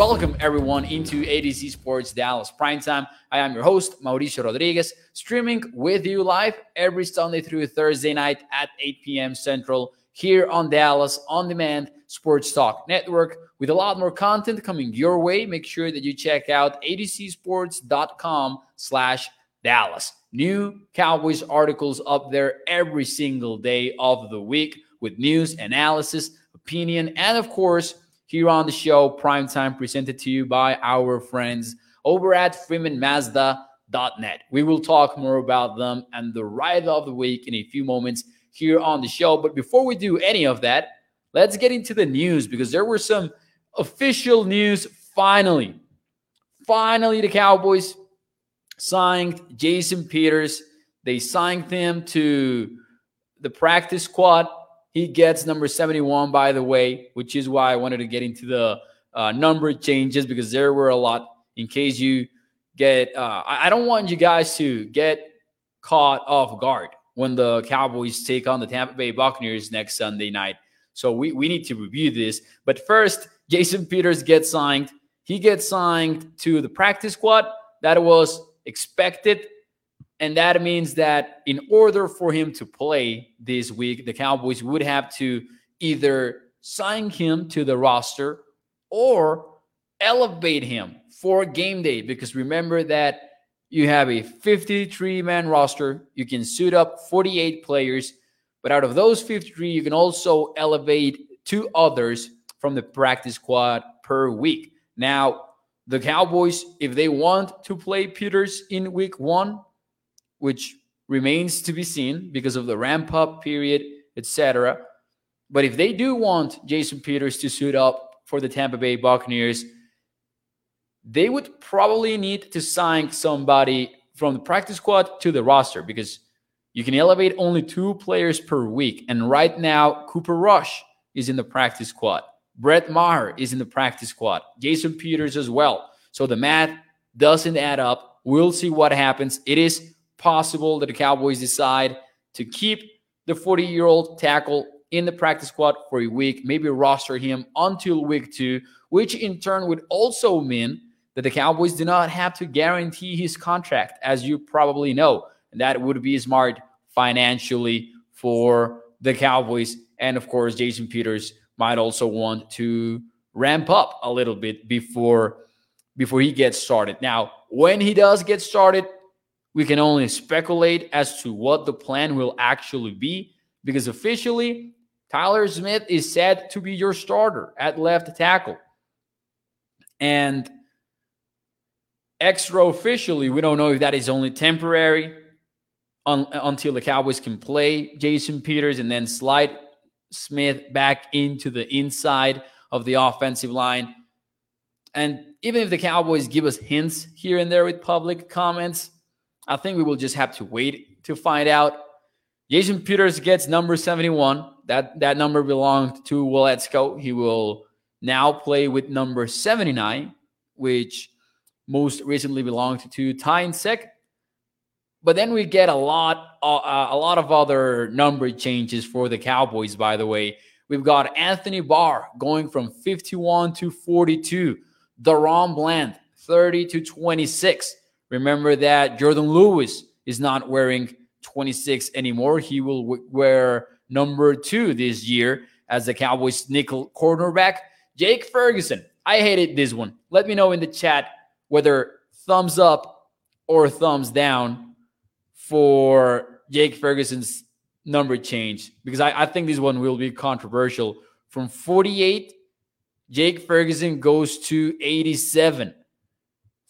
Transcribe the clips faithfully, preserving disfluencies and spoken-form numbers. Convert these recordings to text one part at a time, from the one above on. Welcome, everyone, into A T Z Sports Dallas Primetime. I am your host, Mauricio Rodriguez, streaming with you live every Sunday through Thursday night at eight p.m. Central here on Dallas On Demand Sports Talk Network. With a lot more content coming your way, make sure that you check out atozsports.com slash Dallas. New Cowboys articles up there every single day of the week with news, analysis, opinion, and of course, here on the show, Primetime, presented to you by our friends over at freeman mazda dot net. We will talk more about them and the ride of the week in a few moments here on the show. But before we do any of that, let's get into the news, because there were some official news finally. Finally, the Cowboys signed Jason Peters. They signed him to the practice squad. He gets number seventy-one, by the way, which is why I wanted to get into the uh, number changes, because there were a lot. In case you get uh, – I don't want you guys to get caught off guard when the Cowboys take on the Tampa Bay Buccaneers next Sunday night. So we, we need to review this. But first, Jason Peters gets signed. He gets signed to the practice squad. That was expected. And that means that in order for him to play this week, the Cowboys would have to either sign him to the roster or elevate him for game day. Because remember that you have a fifty-three man roster. You can suit up forty-eight players. But out of those fifty-three, you can also elevate two others from the practice squad per week. Now, the Cowboys, if they want to play Peters in week one, which remains to be seen because of the ramp-up period, et cetera. But if they do want Jason Peters to suit up for the Tampa Bay Buccaneers, they would probably need to sign somebody from the practice squad to the roster, because you can elevate only two players per week. And right now, Cooper Rush is in the practice squad. Brett Maher is in the practice squad. Jason Peters as well. So the math doesn't add up. We'll see what happens. It is possible that the Cowboys decide to keep the forty-year-old tackle in the practice squad for a week, maybe roster him until week two, which in turn would also mean that the Cowboys do not have to guarantee his contract, as you probably know. And that would be smart financially for the Cowboys. And of course, Jason Peters might also want to ramp up a little bit before, before he gets started. Now, when he does get started, we can only speculate as to what the plan will actually be, because officially, Tyler Smith is said to be your starter at left tackle. And extra-officially, we don't know if that is only temporary un- until the Cowboys can play Jason Peters and then slide Smith back into the inside of the offensive line. And even if the Cowboys give us hints here and there with public comments, I think we will just have to wait to find out. Jason Peters gets number seventy-one. That that number belonged to Waletzko. He will now play with number seventy-nine, which most recently belonged to Tyin Sick. But then we get a lot, uh, a lot of other number changes for the Cowboys, by the way. We've got Anthony Barr going from fifty-one to forty-two. Deron Bland, thirty to twenty-six. Remember that Jordan Lewis is not wearing twenty-six anymore. He will w- wear number two this year as the Cowboys nickel cornerback. Jake Ferguson, I hated this one. Let me know in the chat whether thumbs up or thumbs down for Jake Ferguson's number change, because I, I think this one will be controversial. From forty-eight, Jake Ferguson goes to eighty-seven.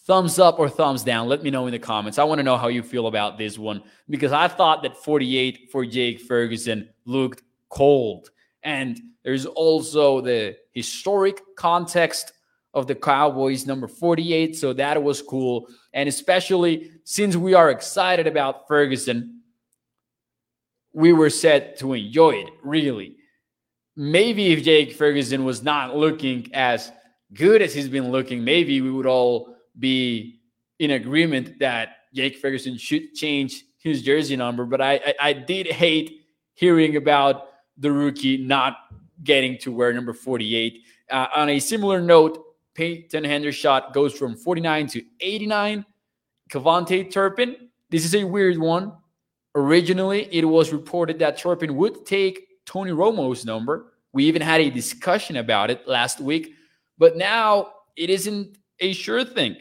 Thumbs up or thumbs down? Let me know in the comments. I want to know how you feel about this one, because I thought that forty-eight for Jake Ferguson looked cold. And there's also the historic context of the Cowboys number forty-eight, so that was cool. And especially since we are excited about Ferguson, we were set to enjoy it, really. Maybe if Jake Ferguson was not looking as good as he's been looking, maybe we would all be in agreement that Jake Ferguson should change his jersey number. But I, I I did hate hearing about the rookie not getting to wear number forty-eight. Uh, on a similar note, Peyton Hendershot goes from forty-nine to eighty-nine. Kevontae Turpin, this is a weird one. Originally, it was reported that Turpin would take Tony Romo's number. We even had a discussion about it last week, but now it isn't a sure thing,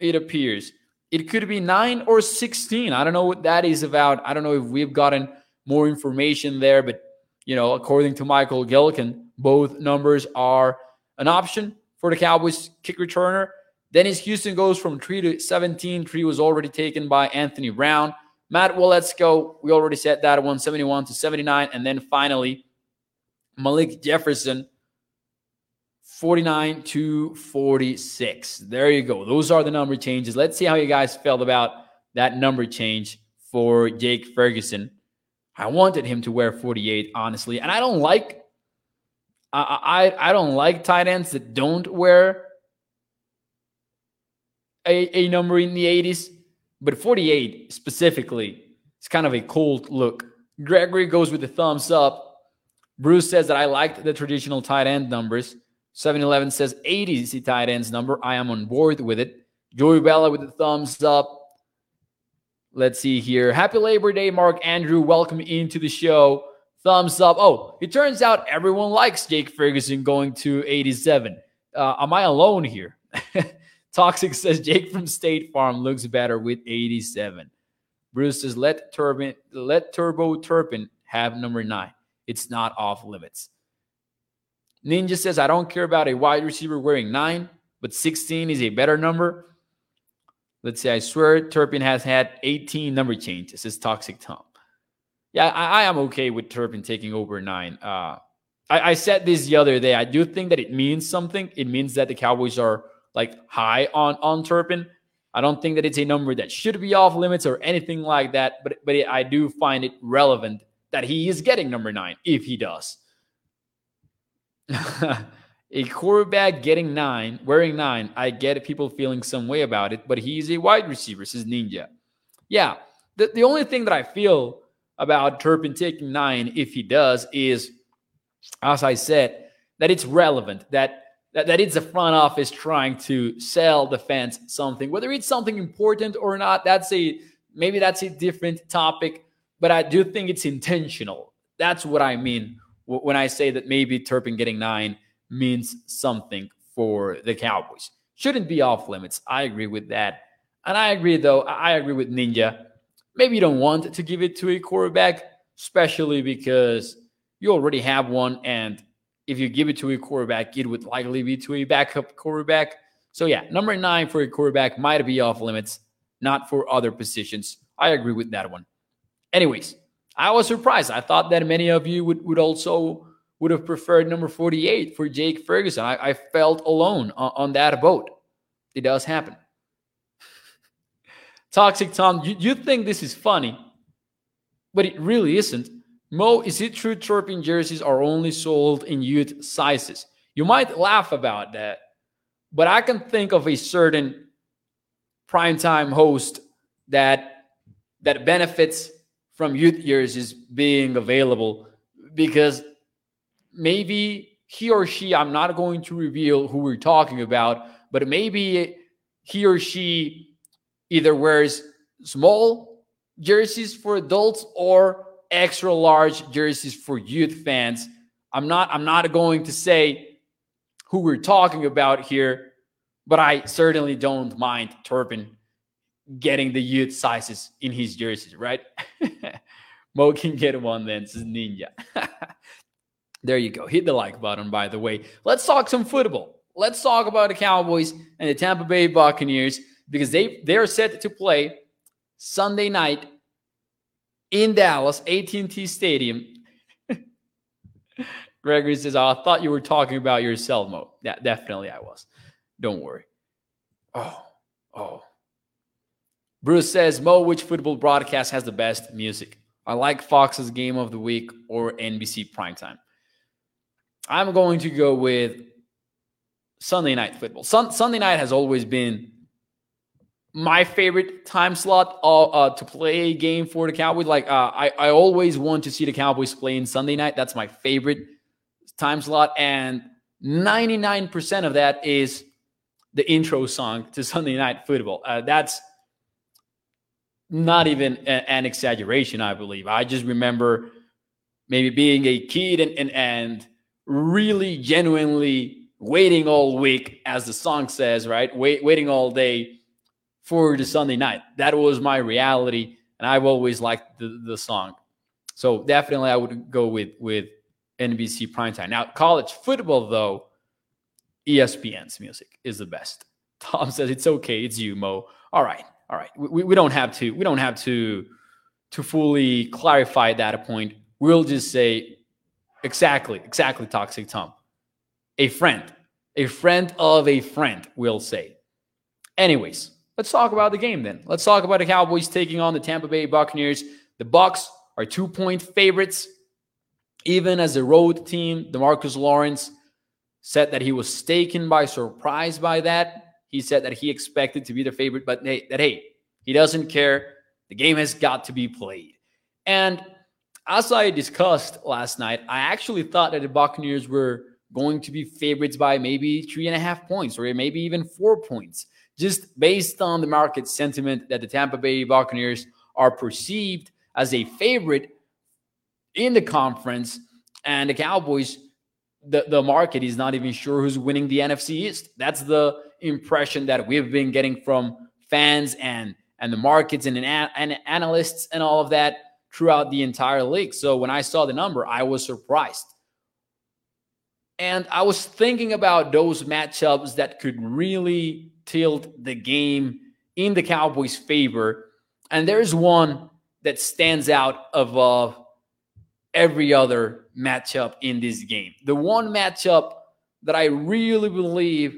it appears. It could be nine or sixteen. I don't know what that is about. I don't know if we've gotten more information there, but you know, according to Michael Gillikin, both numbers are an option for the Cowboys kick returner. Dennis Houston goes from three to seventeen. three was already taken by Anthony Brown. Matt Waletzko, we already said that, one seventy-one to seventy-nine. And then finally, Malik Jefferson, forty-nine to forty-six. There you go. Those are the number changes. Let's see how you guys felt about that number change for Jake Ferguson. I wanted him to wear forty-eight, honestly. And I don't like I I, I don't like tight ends that don't wear a, a number in the eighties. But forty-eight specifically, it's kind of a cold look. Gregory goes with the thumbs up. Bruce says that I liked the traditional tight end numbers. seven eleven says eighty is the tight end's number. I am on board with it. Joey Bella with the thumbs up. Let's see here. Happy Labor Day, Mark Andrew. Welcome into the show. Thumbs up. Oh, it turns out everyone likes Jake Ferguson going to eighty-seven. Uh, am I alone here? Toxic says Jake from State Farm looks better with eighty-seven. Bruce says let Turpin, let Turbo Turpin have number nine. It's not off limits. Ninja says I don't care about a wide receiver wearing nine, but sixteen is a better number. Let's say I swear Turpin has had eighteen number changes. This is Toxic Tom. Yeah, I, I am okay with Turpin taking over nine. Uh, I, I said this the other day. I do think that it means something. It means that the Cowboys are like high on, on Turpin. I don't think that it's a number that should be off limits or anything like that. But, but it, I do find it relevant that he is getting number nine if he does. A quarterback getting nine, wearing nine, I get people feeling some way about it, but he's a wide receiver, says Ninja. Yeah, the, the only thing that I feel about Turpin taking nine, if he does, is, as I said, that it's relevant, that, that, that it's the front office trying to sell the fans something. Whether it's something important or not, that's a maybe that's a different topic, but I do think it's intentional. That's what I mean when I say that maybe Turpin getting nine means something for the Cowboys. Shouldn't be off limits. I agree with that. And I agree, though. I agree with Ninja. Maybe you don't want to give it to a quarterback, especially because you already have one. And if you give it to a quarterback, it would likely be to a backup quarterback. So, yeah, number nine for a quarterback might be off limits, not for other positions. I agree with that one. Anyways, I was surprised. I thought that many of you would, would also... would have preferred number forty-eight for Jake Ferguson. I, I felt alone on, on that boat. It does happen. Toxic Tom, you, you think this is funny, but it really isn't. Mo, is it true Turpin jerseys are only sold in youth sizes? You might laugh about that, but I can think of a certain primetime host that that benefits from youth jerseys being available because maybe he or she, I'm not going to reveal who we're talking about, but maybe he or she either wears small jerseys for adults or extra large jerseys for youth fans. I'm not, I'm not going to say who we're talking about here, but I certainly don't mind Turpin getting the youth sizes in his jerseys, right? Mo can get one then, says Ninja. There you go. Hit the like button, by the way. Let's talk some football. Let's talk about the Cowboys and the Tampa Bay Buccaneers because they, they are set to play Sunday night in Dallas, A T and T Stadium. Gregory says, oh, I thought you were talking about your cell mode. Yeah, definitely I was. Don't worry. Oh, oh. Bruce says, Mo, which football broadcast has the best music? I like Fox's Game of the Week or N B C Primetime. I'm going to go with Sunday night football. Sun, Sunday night has always been my favorite time slot uh, uh, to play a game for the Cowboys. Like uh, I, I always want to see the Cowboys play in Sunday night. That's my favorite time slot. And ninety-nine percent of that is the intro song to Sunday Night Football. Uh, that's not even a, an exaggeration, I believe. I just remember maybe being a kid and, and, and really genuinely waiting all week, as the song says, right? Wait, waiting all day for the Sunday night. That was my reality, and I've always liked the, the song. So definitely I would go with, with N B C primetime. Now, college football, though, E S P N's music is the best. Tom says, it's okay. It's you, Mo. All right. All right. We, we don't have to, we don't have to, to fully clarify that point. We'll just say exactly, exactly Toxic Tom. A friend, a friend of a friend, we'll say. Anyways, let's talk about the game then. Let's talk about the Cowboys taking on the Tampa Bay Buccaneers. The Bucs are two-point favorites. Even as a road team, DeMarcus Lawrence said that he was taken by surprise by that. He said that he expected to be the favorite, but hey, that hey, he doesn't care. The game has got to be played. And as I discussed last night, I actually thought that the Buccaneers were going to be favorites by maybe three and a half points or maybe even four points, just based on the market sentiment that the Tampa Bay Buccaneers are perceived as a favorite in the conference. And the Cowboys, the, the market is not even sure who's winning the N F C East. That's the impression that we've been getting from fans and, and the markets and, and analysts and all of that throughout the entire league. So when I saw the number, I was surprised. And I was thinking about those matchups that could really tilt the game in the Cowboys' favor. And there's one that stands out above every other matchup in this game. The one matchup that I really believe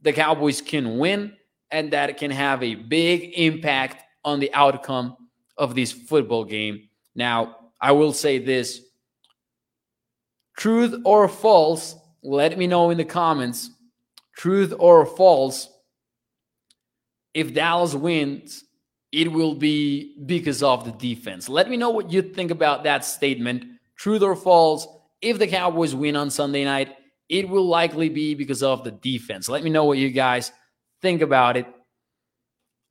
the Cowboys can win and that can have a big impact on the outcome of this football game. Now, I will say this. Truth or false, let me know in the comments. Truth or false, if Dallas wins, it will be because of the defense. Let me know what you think about that statement. Truth or false, if the Cowboys win on Sunday night, it will likely be because of the defense. Let me know what you guys think about it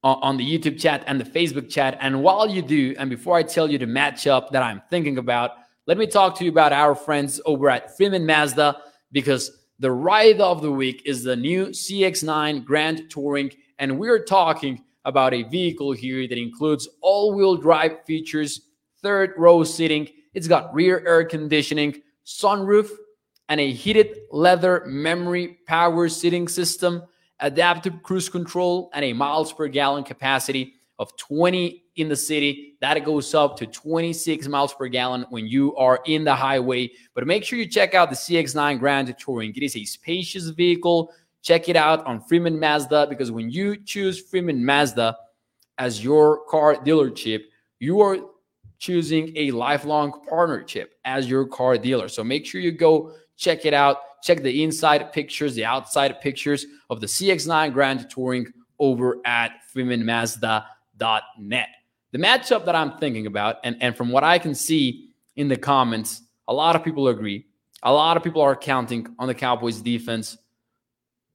on the YouTube chat and the Facebook chat. And while you do, and before I tell you the matchup that I'm thinking about, let me talk to you about our friends over at Freeman Mazda, because the ride of the week is the new C X nine Grand Touring, and we're talking about a vehicle here that includes all-wheel drive features, third-row seating. It's got rear air conditioning, sunroof, and a heated leather memory power seating system, adaptive cruise control, and a miles per gallon capacity of twenty in the city. That goes up to twenty-six miles per gallon when you are in the highway. But make sure you check out the C X nine Grand Touring. It is a spacious vehicle. Check it out on Freeman Mazda, because when you choose Freeman Mazda as your car dealership, you are choosing a lifelong partnership as your car dealer. So make sure you go check it out. Check the inside pictures, the outside pictures of the C X nine Grand Touring over at freeman mazda dot net. The matchup that I'm thinking about, and, and from what I can see in the comments, a lot of people agree. A lot of people are counting on the Cowboys defense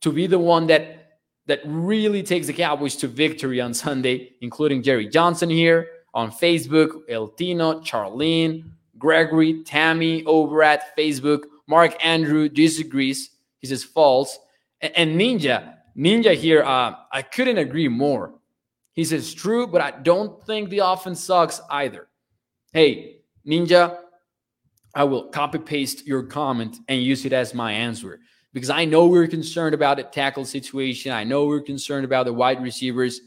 to be the one that that really takes the Cowboys to victory on Sunday, including Jerry Johnson here on Facebook, Eltino, Charlene, Gregory, Tammy over at Facebook. Mark Andrew disagrees. He says false. And, and Ninja, Ninja here, uh, I couldn't agree more. He says true, but I don't think the offense sucks either. Hey, Ninja, I will copy-paste your comment and use it as my answer, because I know we're concerned about the tackle situation. I know we're concerned about the wide receivers,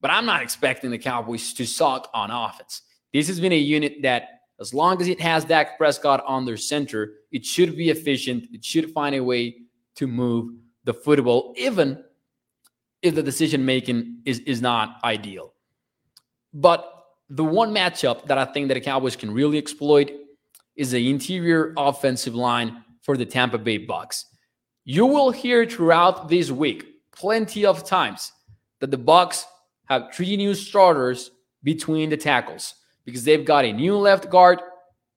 but I'm not expecting the Cowboys to suck on offense. This has been a unit that, as long as it has Dak Prescott on their center, it should be efficient. It should find a way to move the football, even if the decision-making is, is not ideal. But the one matchup that I think that the Cowboys can really exploit is the interior offensive line for the Tampa Bay Bucs. You will hear throughout this week plenty of times that the Bucs have three new starters between the tackles, because they've got a new left guard,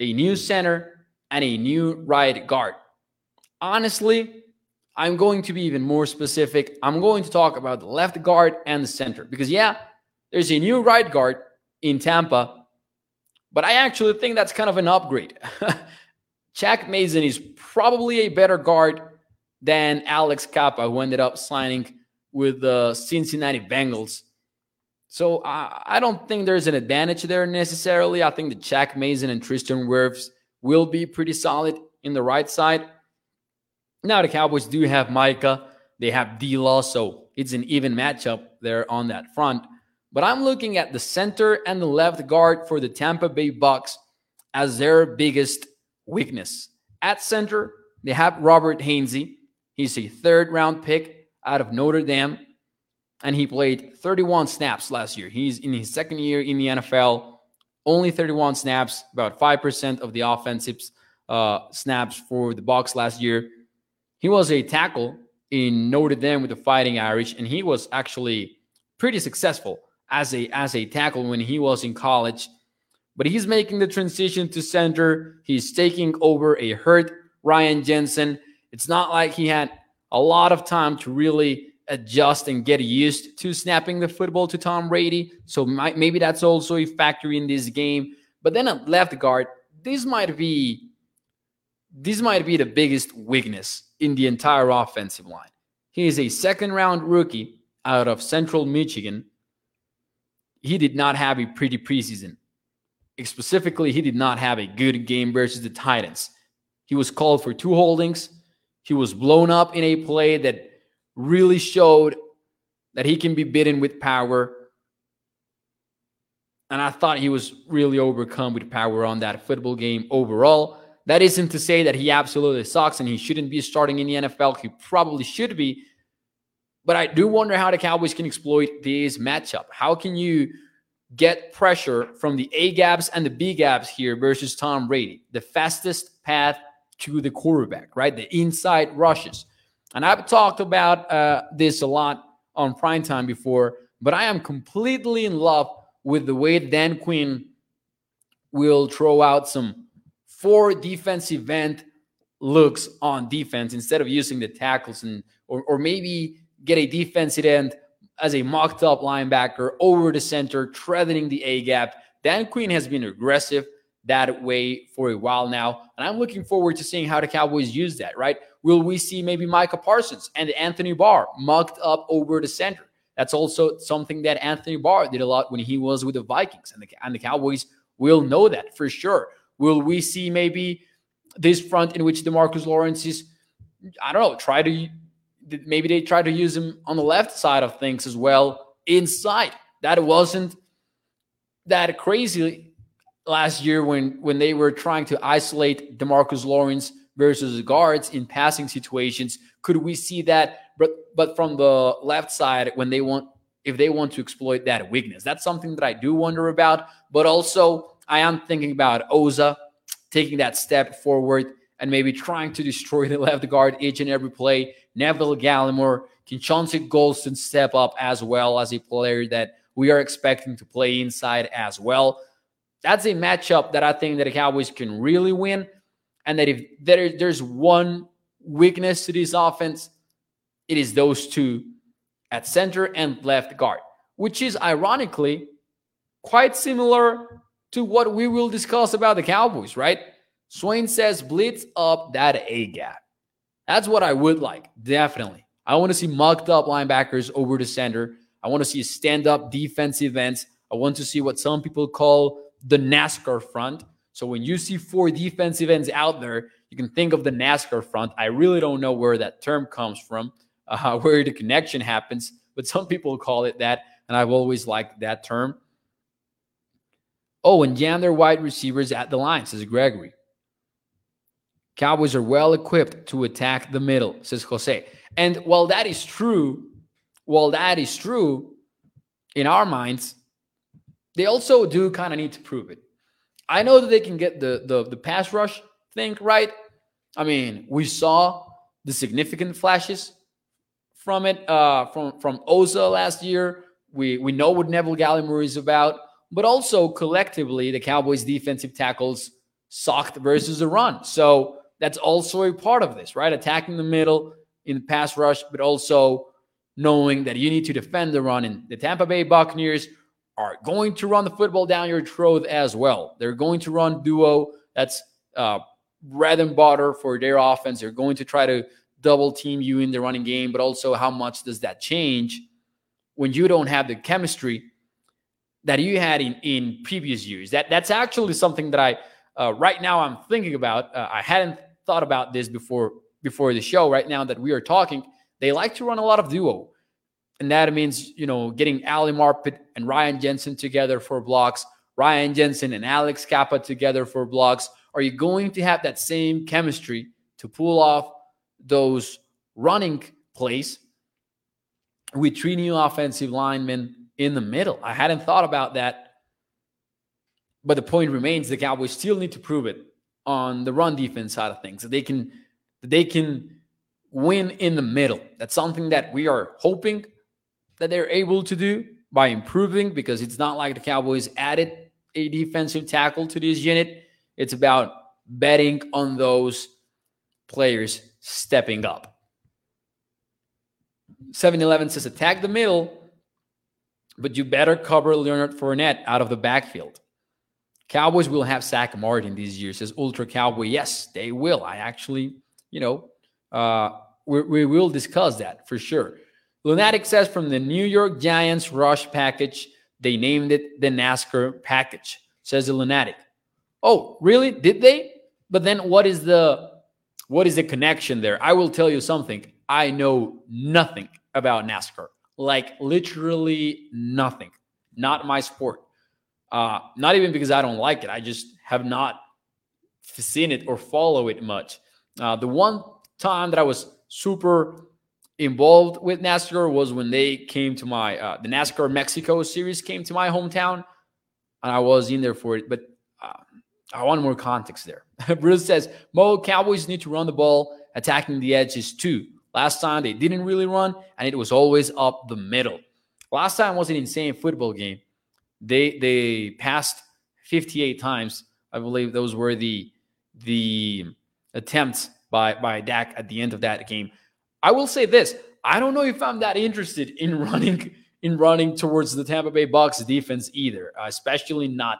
a new center, and a new right guard. Honestly, I'm going to be even more specific. I'm going to talk about the left guard and the center because, yeah, there's a new right guard in Tampa, but I actually think that's kind of an upgrade. Shaq Mason is probably a better guard than Alex Kappa, who ended up signing with the Cincinnati Bengals. So I, I don't think there's an advantage there necessarily. I think that Shaq Mason and Tristan Wirfs will be pretty solid in the right side. Now the Cowboys do have Micah. They have D-Law, so it's an even matchup there on that front. But I'm looking at the center and the left guard for the Tampa Bay Bucs as their biggest weakness. At center, they have Robert Hainsey. He's a third-round pick out of Notre Dame, and he played thirty-one snaps last year. He's in his second year in the N F L, only thirty-one snaps, about five percent of the offensive uh, snaps for the Bucs last year. He was a tackle in Notre Dame with the Fighting Irish, and he was actually pretty successful as a, as a tackle when he was in college. But he's making the transition to center. He's taking over a hurt Ryan Jensen. It's not like he had a lot of time to really adjust and get used to snapping the football to Tom Brady. So might, maybe that's also a factor in this game. But then at left guard, this might be this might be the biggest weakness in the entire offensive line. He is a second-round rookie out of Central Michigan. He did not have a pretty preseason. Specifically, he did not have a good game versus the Titans. He was called for two holdings. He was blown up in a play that really showed that he can be bitten with power. And I thought he was really overcome with power on that football game overall. That isn't to say that he absolutely sucks and he shouldn't be starting in the N F L. He probably should be. But I do wonder how the Cowboys can exploit this matchup. How can you get pressure from the A gaps and the B gaps here versus Tom Brady, the fastest path to the quarterback, right? The inside rushes. And I've talked about uh, this a lot on primetime before, but I am completely in love with the way Dan Quinn will throw out some four defensive end looks on defense instead of using the tackles and or, or maybe get a defensive end as a mocked up linebacker over the center, threatening the A gap. Dan Quinn has been aggressive that way for a while now. And I'm looking forward to seeing how the Cowboys use that, right? Will we see maybe Micah Parsons and Anthony Barr mocked up over the center? That's also something that Anthony Barr did a lot when he was with the Vikings, and the, and the Cowboys will know that for sure. Will we see maybe this front in which DeMarcus Lawrence is, I don't know, try to Maybe they tried to use him on the left side of things as well, inside. That wasn't that crazy last year when, when they were trying to isolate DeMarcus Lawrence versus the guards in passing situations. Could we see that? But but from the left side, when they want, if they want to exploit that weakness, that's something that I do wonder about. But also, I am thinking about Oza taking that step forward and maybe trying to destroy the left guard each and every play. Neville Gallimore, can Chauncey Golston step up as well as a player that we are expecting to play inside as well? That's a matchup that I think that the Cowboys can really win, and that if there, there's one weakness to this offense, it is those two at center and left guard, which is ironically quite similar to what we will discuss about the Cowboys, right? Swain says, blitz up that A-gap. That's what I would like, definitely. I want to see mucked-up linebackers over the center. I want to see stand-up defensive ends. I want to see what some people call the NASCAR front. So when you see four defensive ends out there, you can think of the NASCAR front. I really don't know where that term comes from, uh, where the connection happens, but some people call it that, and I've always liked that term. Oh, and jam their wide receivers at the line, says Gregory. Cowboys are well equipped to attack the middle, says Jose. And while that is true, while that is true in our minds, they also do kind of need to prove it. I know that they can get the, the, the pass rush thing right. I mean, we saw the significant flashes from it, uh, from, from Oza last year. We, we know what Neville Gallimore is about, but also collectively, the Cowboys' defensive tackles sucked versus the run. So that's also a part of this, right? Attacking the middle in the pass rush, but also knowing that you need to defend the run. And the Tampa Bay Buccaneers are going to run the football down your throat as well. They're going to run duo. That's uh, bread and butter for their offense. They're going to try to double team you in the running game, but also how much does that change when you don't have the chemistry that you had in, in previous years? That That's actually something that I, uh, right now I'm thinking about. Uh, I hadn't thought about this before before the show. Right now that we are talking, they like to run a lot of duo. And that means, you know, getting Ali Marpet and Ryan Jensen together for blocks, Ryan Jensen and Alex Kappa together for blocks. Are you going to have that same chemistry to pull off those running plays with three new offensive linemen in the middle? I hadn't thought about that, but the point remains: the Cowboys still need to prove it on the run defense side of things. So they can, they can win in the middle. That's something that we are hoping that they're able to do by improving, because it's not like the Cowboys added a defensive tackle to this unit. It's about betting on those players stepping up. seven eleven says attack the middle, but you better cover Leonard Fournette out of the backfield. Cowboys will have Zach Martin this year, says Ultra Cowboy. Yes, they will. I actually, you know, uh, we, we will discuss that for sure. Lunatic says from the New York Giants rush package, they named it the NASCAR package, says the Lunatic. Oh, really? Did they? But then what is the what is the connection there? I will tell you something. I know nothing about NASCAR. Like literally nothing. Not my sport. Uh, not even because I don't like it. I just have not seen it or follow it much. Uh, the one time that I was super involved with NASCAR was when they came to my, uh, the NASCAR Mexico series came to my hometown, and I was in there for it. But uh, I want more context there. Bruce says, Mo, Cowboys need to run the ball. Attacking the edges too. Last time they didn't really run, and it was always up the middle. Last time was an insane football game. They they passed fifty-eight times. I believe those were the the attempts by, by Dak at the end of that game. I will say this. I don't know if I'm that interested in running in running towards the Tampa Bay Bucs defense either, especially not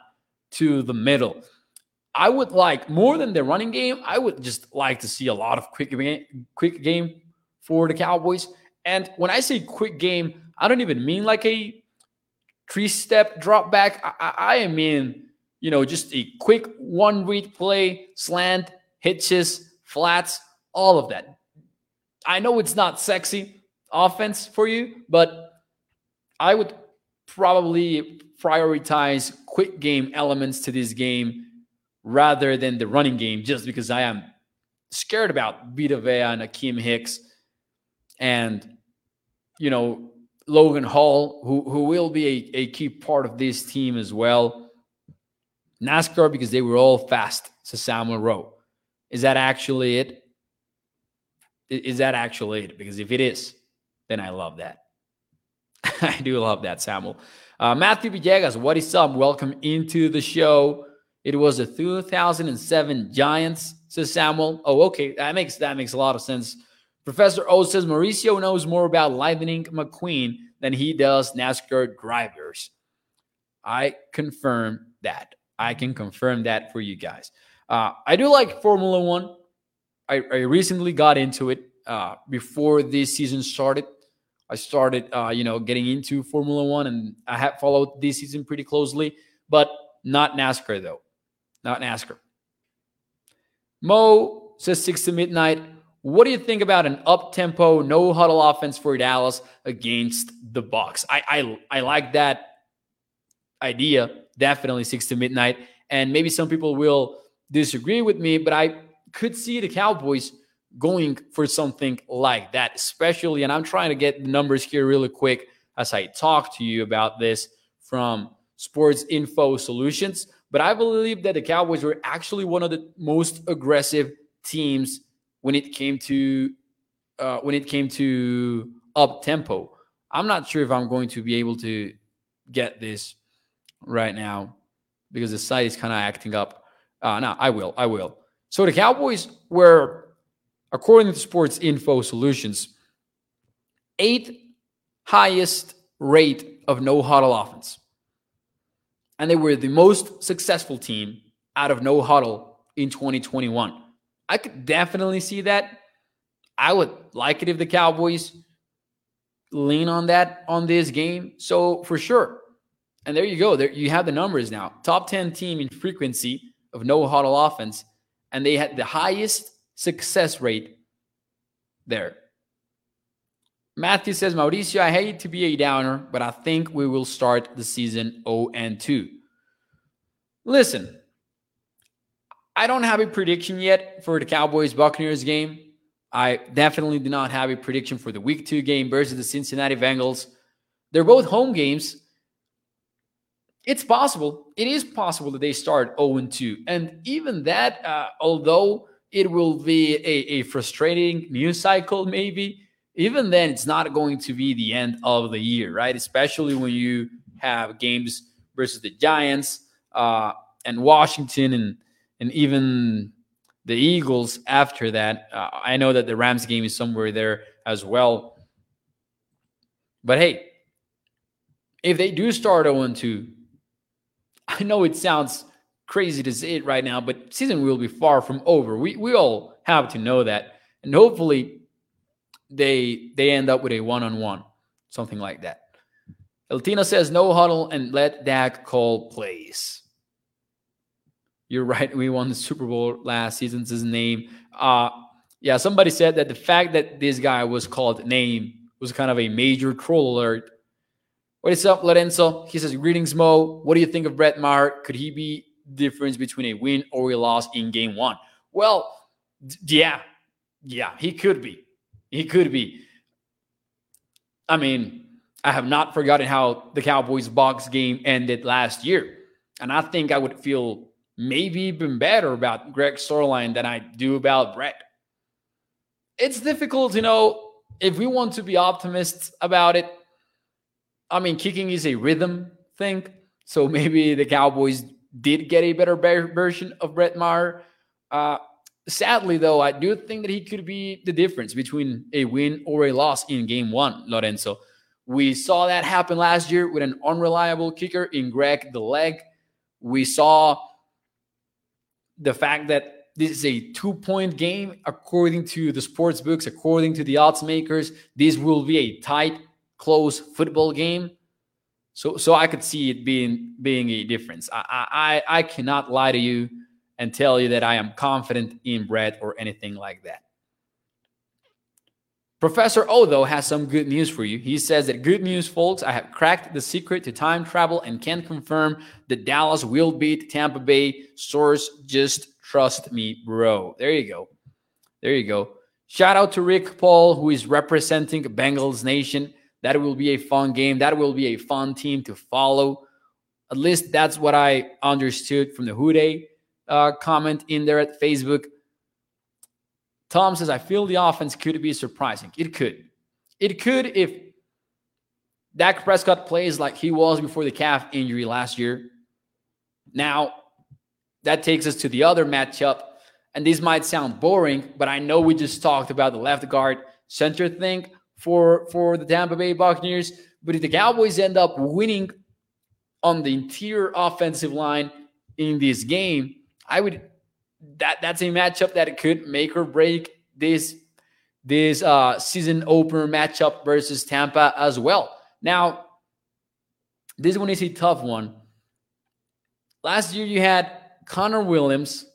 to the middle. I would like, more than the running game, I would just like to see a lot of quick game, quick game for the Cowboys. And when I say quick game, I don't even mean like a three-step drop back. I, I mean, you know, just a quick one-read play, slant, hitches, flats, all of that. I know it's not sexy offense for you, but I would probably prioritize quick game elements to this game rather than the running game, just because I am scared about Vita Vea and Akeem Hicks and, you know, Logan Hall, who, who will be a, a key part of this team as well. NASCAR, because they were all fast, says Samuel Rowe. Is that actually it? Is that actually it? Because if it is, then I love that. I do love that, Samuel. Uh, Matthew Villegas, what is up? Welcome into the show. It was the two thousand seven Giants, says Samuel. Oh, okay. That makes that makes a lot of sense. Professor O says, Mauricio knows more about Lightning McQueen than he does NASCAR drivers. I confirm that. I can confirm that for you guys. Uh, I do like Formula One. I, I recently got into it uh, before this season started. I started, uh, you know, getting into Formula One, and I have followed this season pretty closely, but not NASCAR though. Not NASCAR. Mo says six to midnight. What do you think about an up-tempo, no-huddle offense for Dallas against the Bucs? I, I I like that idea, definitely six to midnight. And maybe some people will disagree with me, but I could see the Cowboys going for something like that, especially, and I'm trying to get the numbers here really quick as I talk to you about this from Sports Info Solutions. But I believe that the Cowboys were actually one of the most aggressive teams when it came to uh, when it came to up tempo. I'm not sure if I'm going to be able to get this right now because the site is kind of acting up. Uh, no, I will. I will. So the Cowboys were According to Sports Info Solutions, eighth highest rate of no-huddle offense. And they were the most successful team out of no-huddle in twenty twenty-one. I could definitely see that. I would like it if the Cowboys lean on that on this game. So for sure. And there you go. There you have the numbers now. Top ten team in frequency of no-huddle offense. And they had the highest success rate there. Matthew says, Mauricio, I hate to be a downer, but I think we will start the season oh and two. Listen, I don't have a prediction yet for the Cowboys-Buccaneers game. I definitely do not have a prediction for the Week two game versus the Cincinnati Bengals. They're both home games. It's possible. It is possible that they start oh and two. And even that, uh, although it will be a, a frustrating news cycle maybe, even then, it's not going to be the end of the year, right? Especially when you have games versus the Giants uh, and Washington and and even the Eagles after that. Uh, I know that the Rams game is somewhere there as well. But hey, if they do start oh and two, I know it sounds crazy to say it right now, but season will be far from over. We we all have to know that. And hopefully they they end up with a one-on-one, something like that. Eltina says, no huddle and let Dak call plays. You're right. We won the Super Bowl last season. It's his name. Uh, yeah, somebody said that the fact that this guy was called name was kind of a major troll alert. What is up, Lorenzo? He says, greetings, Mo. What do you think of Brett Maher? Could he be the difference between a win or a loss in game one? Well, d- yeah. Yeah, he could be. He could be. I mean, I have not forgotten how the Cowboys-Bucs game ended last year. And I think I would feel maybe even better about Greg's storyline than I do about Brett. It's difficult, you know, if we want to be optimists about it. I mean, kicking is a rhythm thing. So maybe the Cowboys did get a better version of Brett Maher. Uh Sadly, though, I do think that he could be the difference between a win or a loss in game one, Lorenzo. We saw that happen last year with an unreliable kicker in Greg the Leg. We saw the fact that this is a two-point game according to the sports books, according to the odds makers. This will be a tight, close football game. So so I could see it being being a difference. I I, I cannot lie to you and tell you that I am confident in Brett or anything like that. Professor O, though, has some good news for you. He says that, good news, folks. I have cracked the secret to time travel and can confirm that Dallas will beat Tampa Bay. Source, just trust me, bro. There you go. There you go. Shout out to Rick Paul, who is representing Bengals Nation. That will be a fun game. That will be a fun team to follow. At least that's what I understood from the Houday Uh, comment in there at Facebook. Tom says, I feel the offense could be surprising. It could. It could if Dak Prescott plays like he was before the calf injury last year. Now, that takes us to the other matchup. And this might sound boring, but I know we just talked about the left guard center thing for, for the Tampa Bay Buccaneers. But if the Cowboys end up winning on the interior offensive line in this game, I would that that's a matchup that could make or break this this uh, season opener matchup versus Tampa as well. Now, this one is a tough one. Last year you had Connor Williams,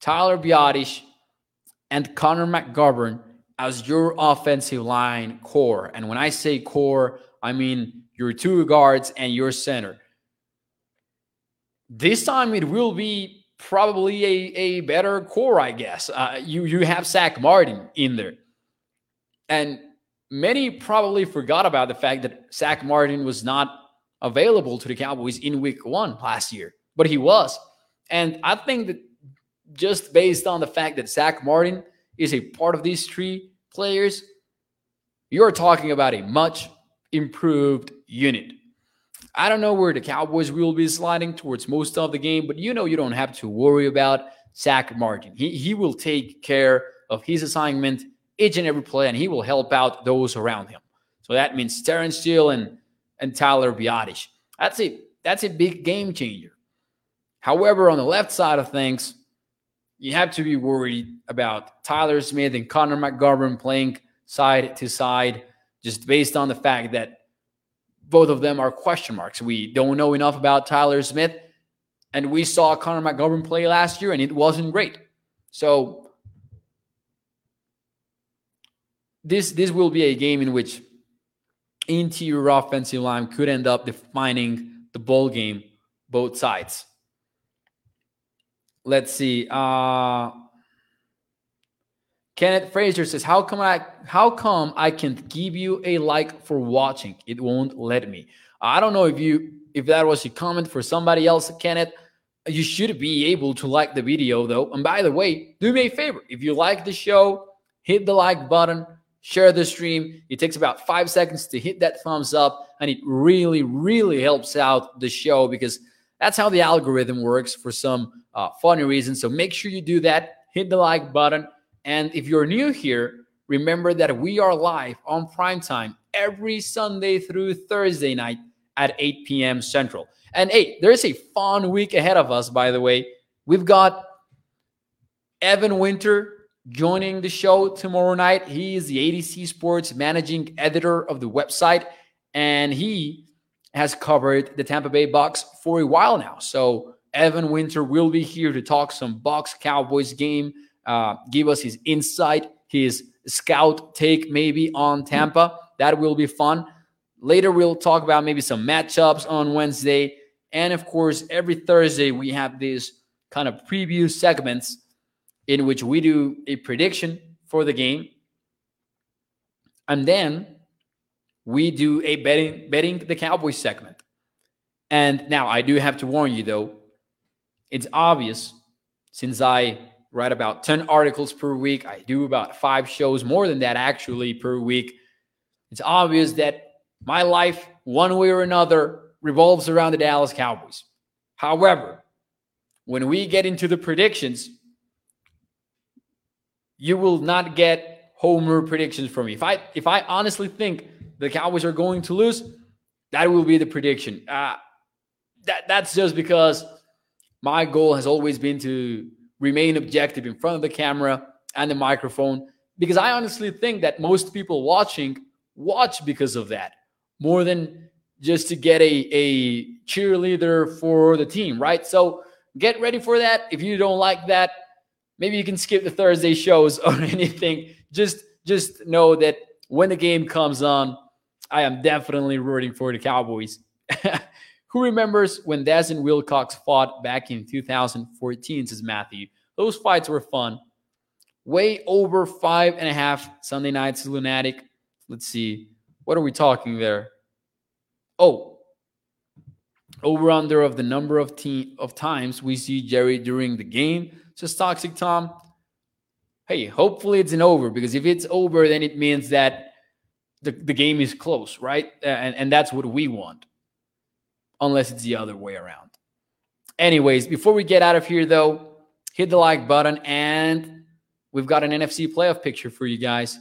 Tyler Biadasz, and Connor McGovern as your offensive line core. And when I say core, I mean your two guards and your center. This time it will be probably a, a better core, I guess. Uh, you, you have Zach Martin in there. And many probably forgot about the fact that Zach Martin was not available to the Cowboys in week one last year. But he was. And I think that just based on the fact that Zach Martin is a part of these three players, you're talking about a much improved unit. I don't know where the Cowboys will be sliding towards most of the game, but you know you don't have to worry about Zach Martin. He he will take care of his assignment each and every play, and he will help out those around him. So that means Terrence Steele and, and Tyler Biadasz. That's a, that's a big game changer. However, on the left side of things, you have to be worried about Tyler Smith and Connor McGovern playing side to side, just based on the fact that both of them are question marks. We don't know enough about Tyler Smith, and we saw Connor McGovern play last year, and it wasn't great. So this, this will be a game in which interior offensive line could end up defining the ball game, both sides. Let's see. Uh, Kenneth Fraser says, how come I how come I can't give you a like for watching? It won't let me. I don't know if you if that was a comment for somebody else, Kenneth. You should be able to like the video, though. And by the way, do me a favor. If you like the show, hit the like button, share the stream. It takes about five seconds to hit that thumbs up, and it really, really helps out the show, because that's how the algorithm works for some uh, funny reason. So make sure you do that. Hit the like button. And if you're new here, remember that we are live on primetime every Sunday through Thursday night at eight p.m. Central. And hey, there's a fun week ahead of us, by the way. We've got Evan Winter joining the show tomorrow night. He is the A T Z Sports managing editor of the website, and he has covered the Tampa Bay Bucs for a while now. So Evan Winter will be here to talk some Bucs-Cowboys game, uh, give us his insight, his scout take maybe on Tampa. That will be fun. Later, we'll talk about maybe some matchups on Wednesday. And of course, every Thursday, we have these kind of preview segments in which we do a prediction for the game. And then we do a betting, betting the Cowboys segment. And now I do have to warn you, though. It's obvious, since I write about ten articles per week, I do about five shows, more than that actually per week. It's obvious that my life, one way or another, revolves around the Dallas Cowboys. However, when we get into the predictions, you will not get homer predictions from me. If I if I honestly think the Cowboys are going to lose, that will be the prediction. Uh, that that's just because my goal has always been to remain objective in front of the camera and the microphone, because I honestly think that most people watching watch because of that, more than just to get a, a cheerleader for the team, right? So get ready for that. If you don't like that, maybe you can skip the Thursday shows or anything. Just, just know that when the game comes on, I am definitely rooting for the Cowboys. Who remembers when Daz and Wilcox fought back in two thousand fourteen, says Matthew. Those fights were fun. Way over five and a half Sunday nights, Lunatic. Let's see. What are we talking there? Oh, over under of the number of te- of times we see Jerry during the game, says Toxic Tom. Hey, hopefully it's an over, because if it's over, then it means that the, the game is close, right? And, and that's what we want, unless it's the other way around. Anyways, before we get out of here, though, hit the like button, and we've got an N F C playoff picture for you guys.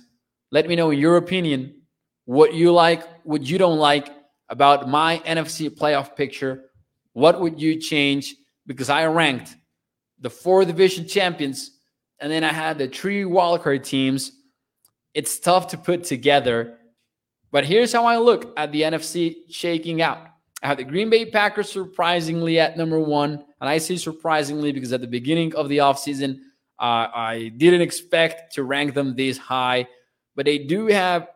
Let me know, in your opinion, what you like, what you don't like about my N F C playoff picture. What would you change? Because I ranked the four division champions, and then I had the three wildcard teams. It's tough to put together, but here's how I look at the N F C shaking out. I have the Green Bay Packers surprisingly at number one, and I say surprisingly because at the beginning of the offseason, uh, I didn't expect to rank them this high, but they do have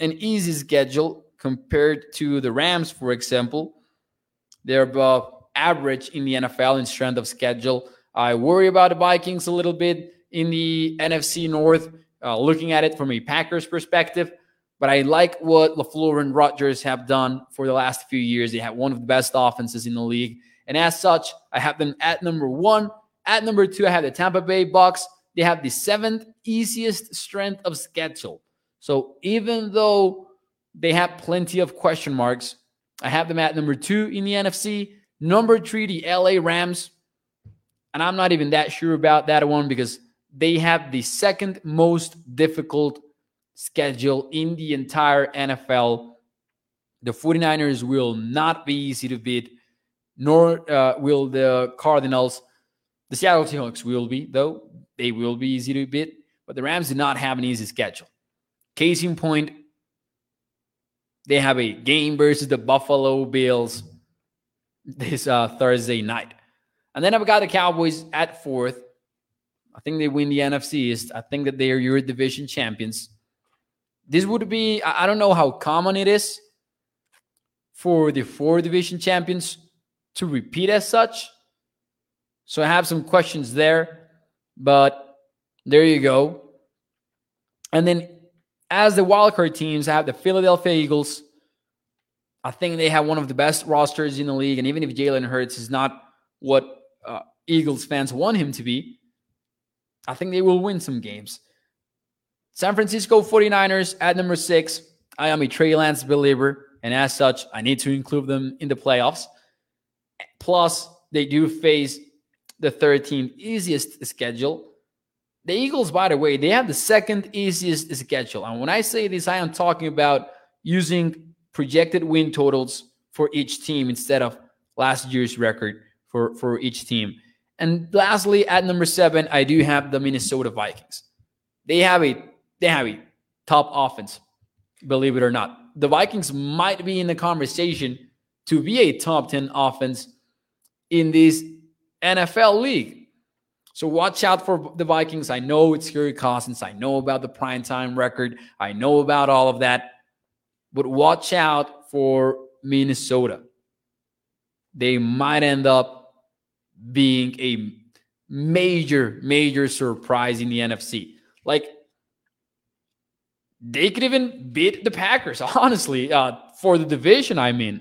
an easy schedule compared to the Rams, for example. They're above average in the N F L in strength of schedule. I worry about the Vikings a little bit in the N F C North, uh, looking at it from a Packers perspective. But I like what LaFleur and Rodgers have done for the last few years. They have one of the best offenses in the league. And as such, I have them at number one. At number two, I have the Tampa Bay Bucs. They have the seventh easiest strength of schedule. So even though they have plenty of question marks, I have them at number two in the N F C. Number three, the L A Rams. And I'm not even that sure about that one, because they have the second most difficult schedule in the entire N F L. The 49ers will not be easy to beat, nor uh, will the Cardinals. The Seattle Seahawks will be, though. They will be easy to beat, but the Rams do not have an easy schedule. Case in point, they have a game versus the Buffalo Bills this uh, Thursday night. And then I've got the Cowboys at fourth. I think they win the N F C East. I think that they are your division champions. This would be, I don't know how common it is for the four division champions to repeat as such. So I have some questions there, but there you go. And then as the wildcard teams, I have the Philadelphia Eagles. I think they have one of the best rosters in the league. And even if Jalen Hurts is not what uh, Eagles fans want him to be, I think they will win some games. San Francisco 49ers at number six. I am a Trey Lance believer, and as such, I need to include them in the playoffs. Plus, they do face the thirteenth easiest schedule. The Eagles, by the way, they have the second easiest schedule. And when I say this, I am talking about using projected win totals for each team instead of last year's record for, for each team. And lastly, at number seven, I do have the Minnesota Vikings. They have a they have a top offense, believe it or not. The Vikings might be in the conversation to be a top ten offense in this N F L league. So watch out for the Vikings. I know it's Kirk Cousins. I know about the primetime record. I know about all of that. But watch out for Minnesota. They might end up being a major, major surprise in the N F C. Like, they could even beat the Packers, honestly, uh, for the division, I mean.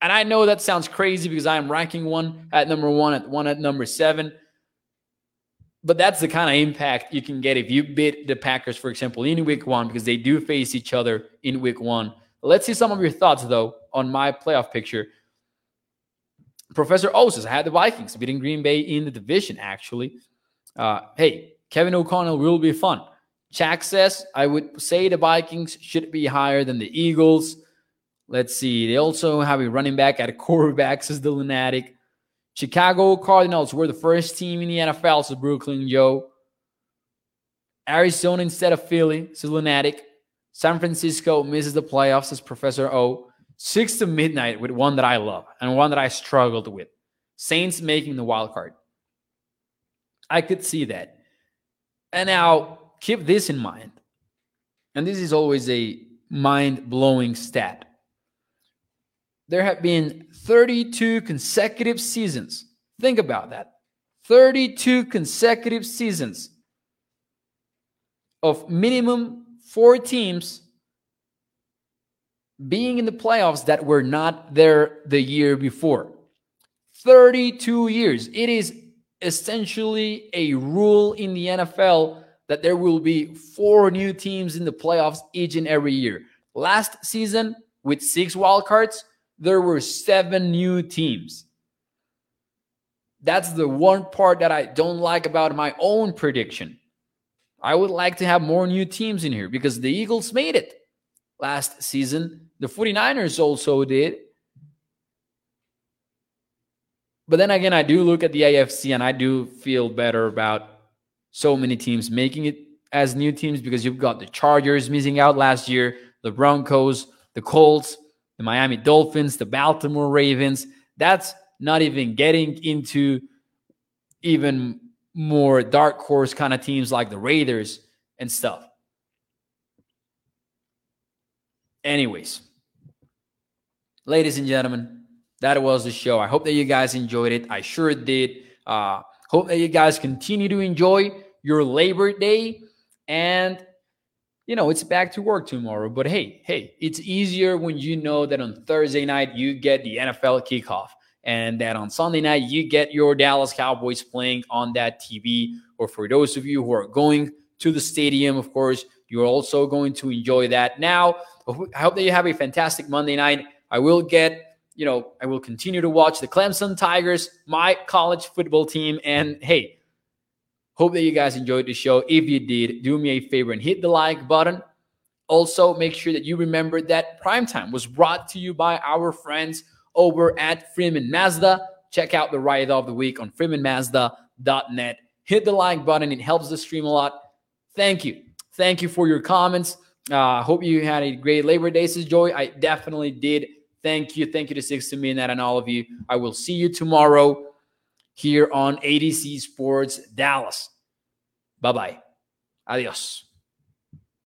And I know that sounds crazy because I'm ranking one at number one, at one at number seven. But that's the kind of impact you can get if you beat the Packers, for example, in week one, because they do face each other in week one. Let's see some of your thoughts, though, on my playoff picture. Professor Osis, I had the Vikings beating Green Bay in the division, actually. Uh, hey, Kevin O'Connell will be fun. Jack says, I would say the Vikings should be higher than the Eagles. Let's see. They also have a running back at a quarterback, says the Lunatic. Chicago Cardinals were the first team in the N F L, says Brooklyn Joe. Arizona instead of Philly, says Lunatic. San Francisco misses the playoffs, says Professor O. Six to midnight with one that I love and one that I struggled with. Saints making the wild card. I could see that. And now, keep this in mind. And this is always a mind-blowing stat. There have been thirty-two consecutive seasons. Think about that. thirty-two consecutive seasons of minimum four teams being in the playoffs that were not there the year before. thirty-two years. It is essentially a rule in the N F L that there will be four new teams in the playoffs each and every year. Last season, with six wildcards, there were seven new teams. That's the one part that I don't like about my own prediction. I would like to have more new teams in here because the Eagles made it last season. The 49ers also did. But then again, I do look at the A F C and I do feel better about so many teams making it as new teams because you've got the Chargers missing out last year, the Broncos, the Colts, the Miami Dolphins, the Baltimore Ravens. That's not even getting into even more dark horse kind of teams like the Raiders and stuff. Anyways, ladies and gentlemen, that was the show. I hope that you guys enjoyed it. I sure did. Uh, hope that you guys continue to enjoy your Labor Day, and you know it's back to work tomorrow, but hey hey it's easier when you know that on Thursday night you get the N F L kickoff and that on Sunday night you get your Dallas Cowboys playing on that T V. Or for those of you who are going to the stadium, of course you're also going to enjoy that. Now I hope that you have a fantastic Monday night. I will get You know, I will continue to watch the Clemson Tigers, my college football team. And hey, Hope that you guys enjoyed the show. If you did, do me a favor and hit the like button. Also, make sure that you remember that Primetime was brought to you by our friends over at Freeman Mazda. Check out the ride of the week on freeman mazda dot net. Hit the like button. It helps the stream a lot. Thank you. Thank you for your comments. I uh, hope you had a great Labor Day, says Joy. I definitely did. Thank you. Thank you to Six to Me and that and all of you. I will see you tomorrow here on A T Z Sports Dallas. Bye-bye. Adios.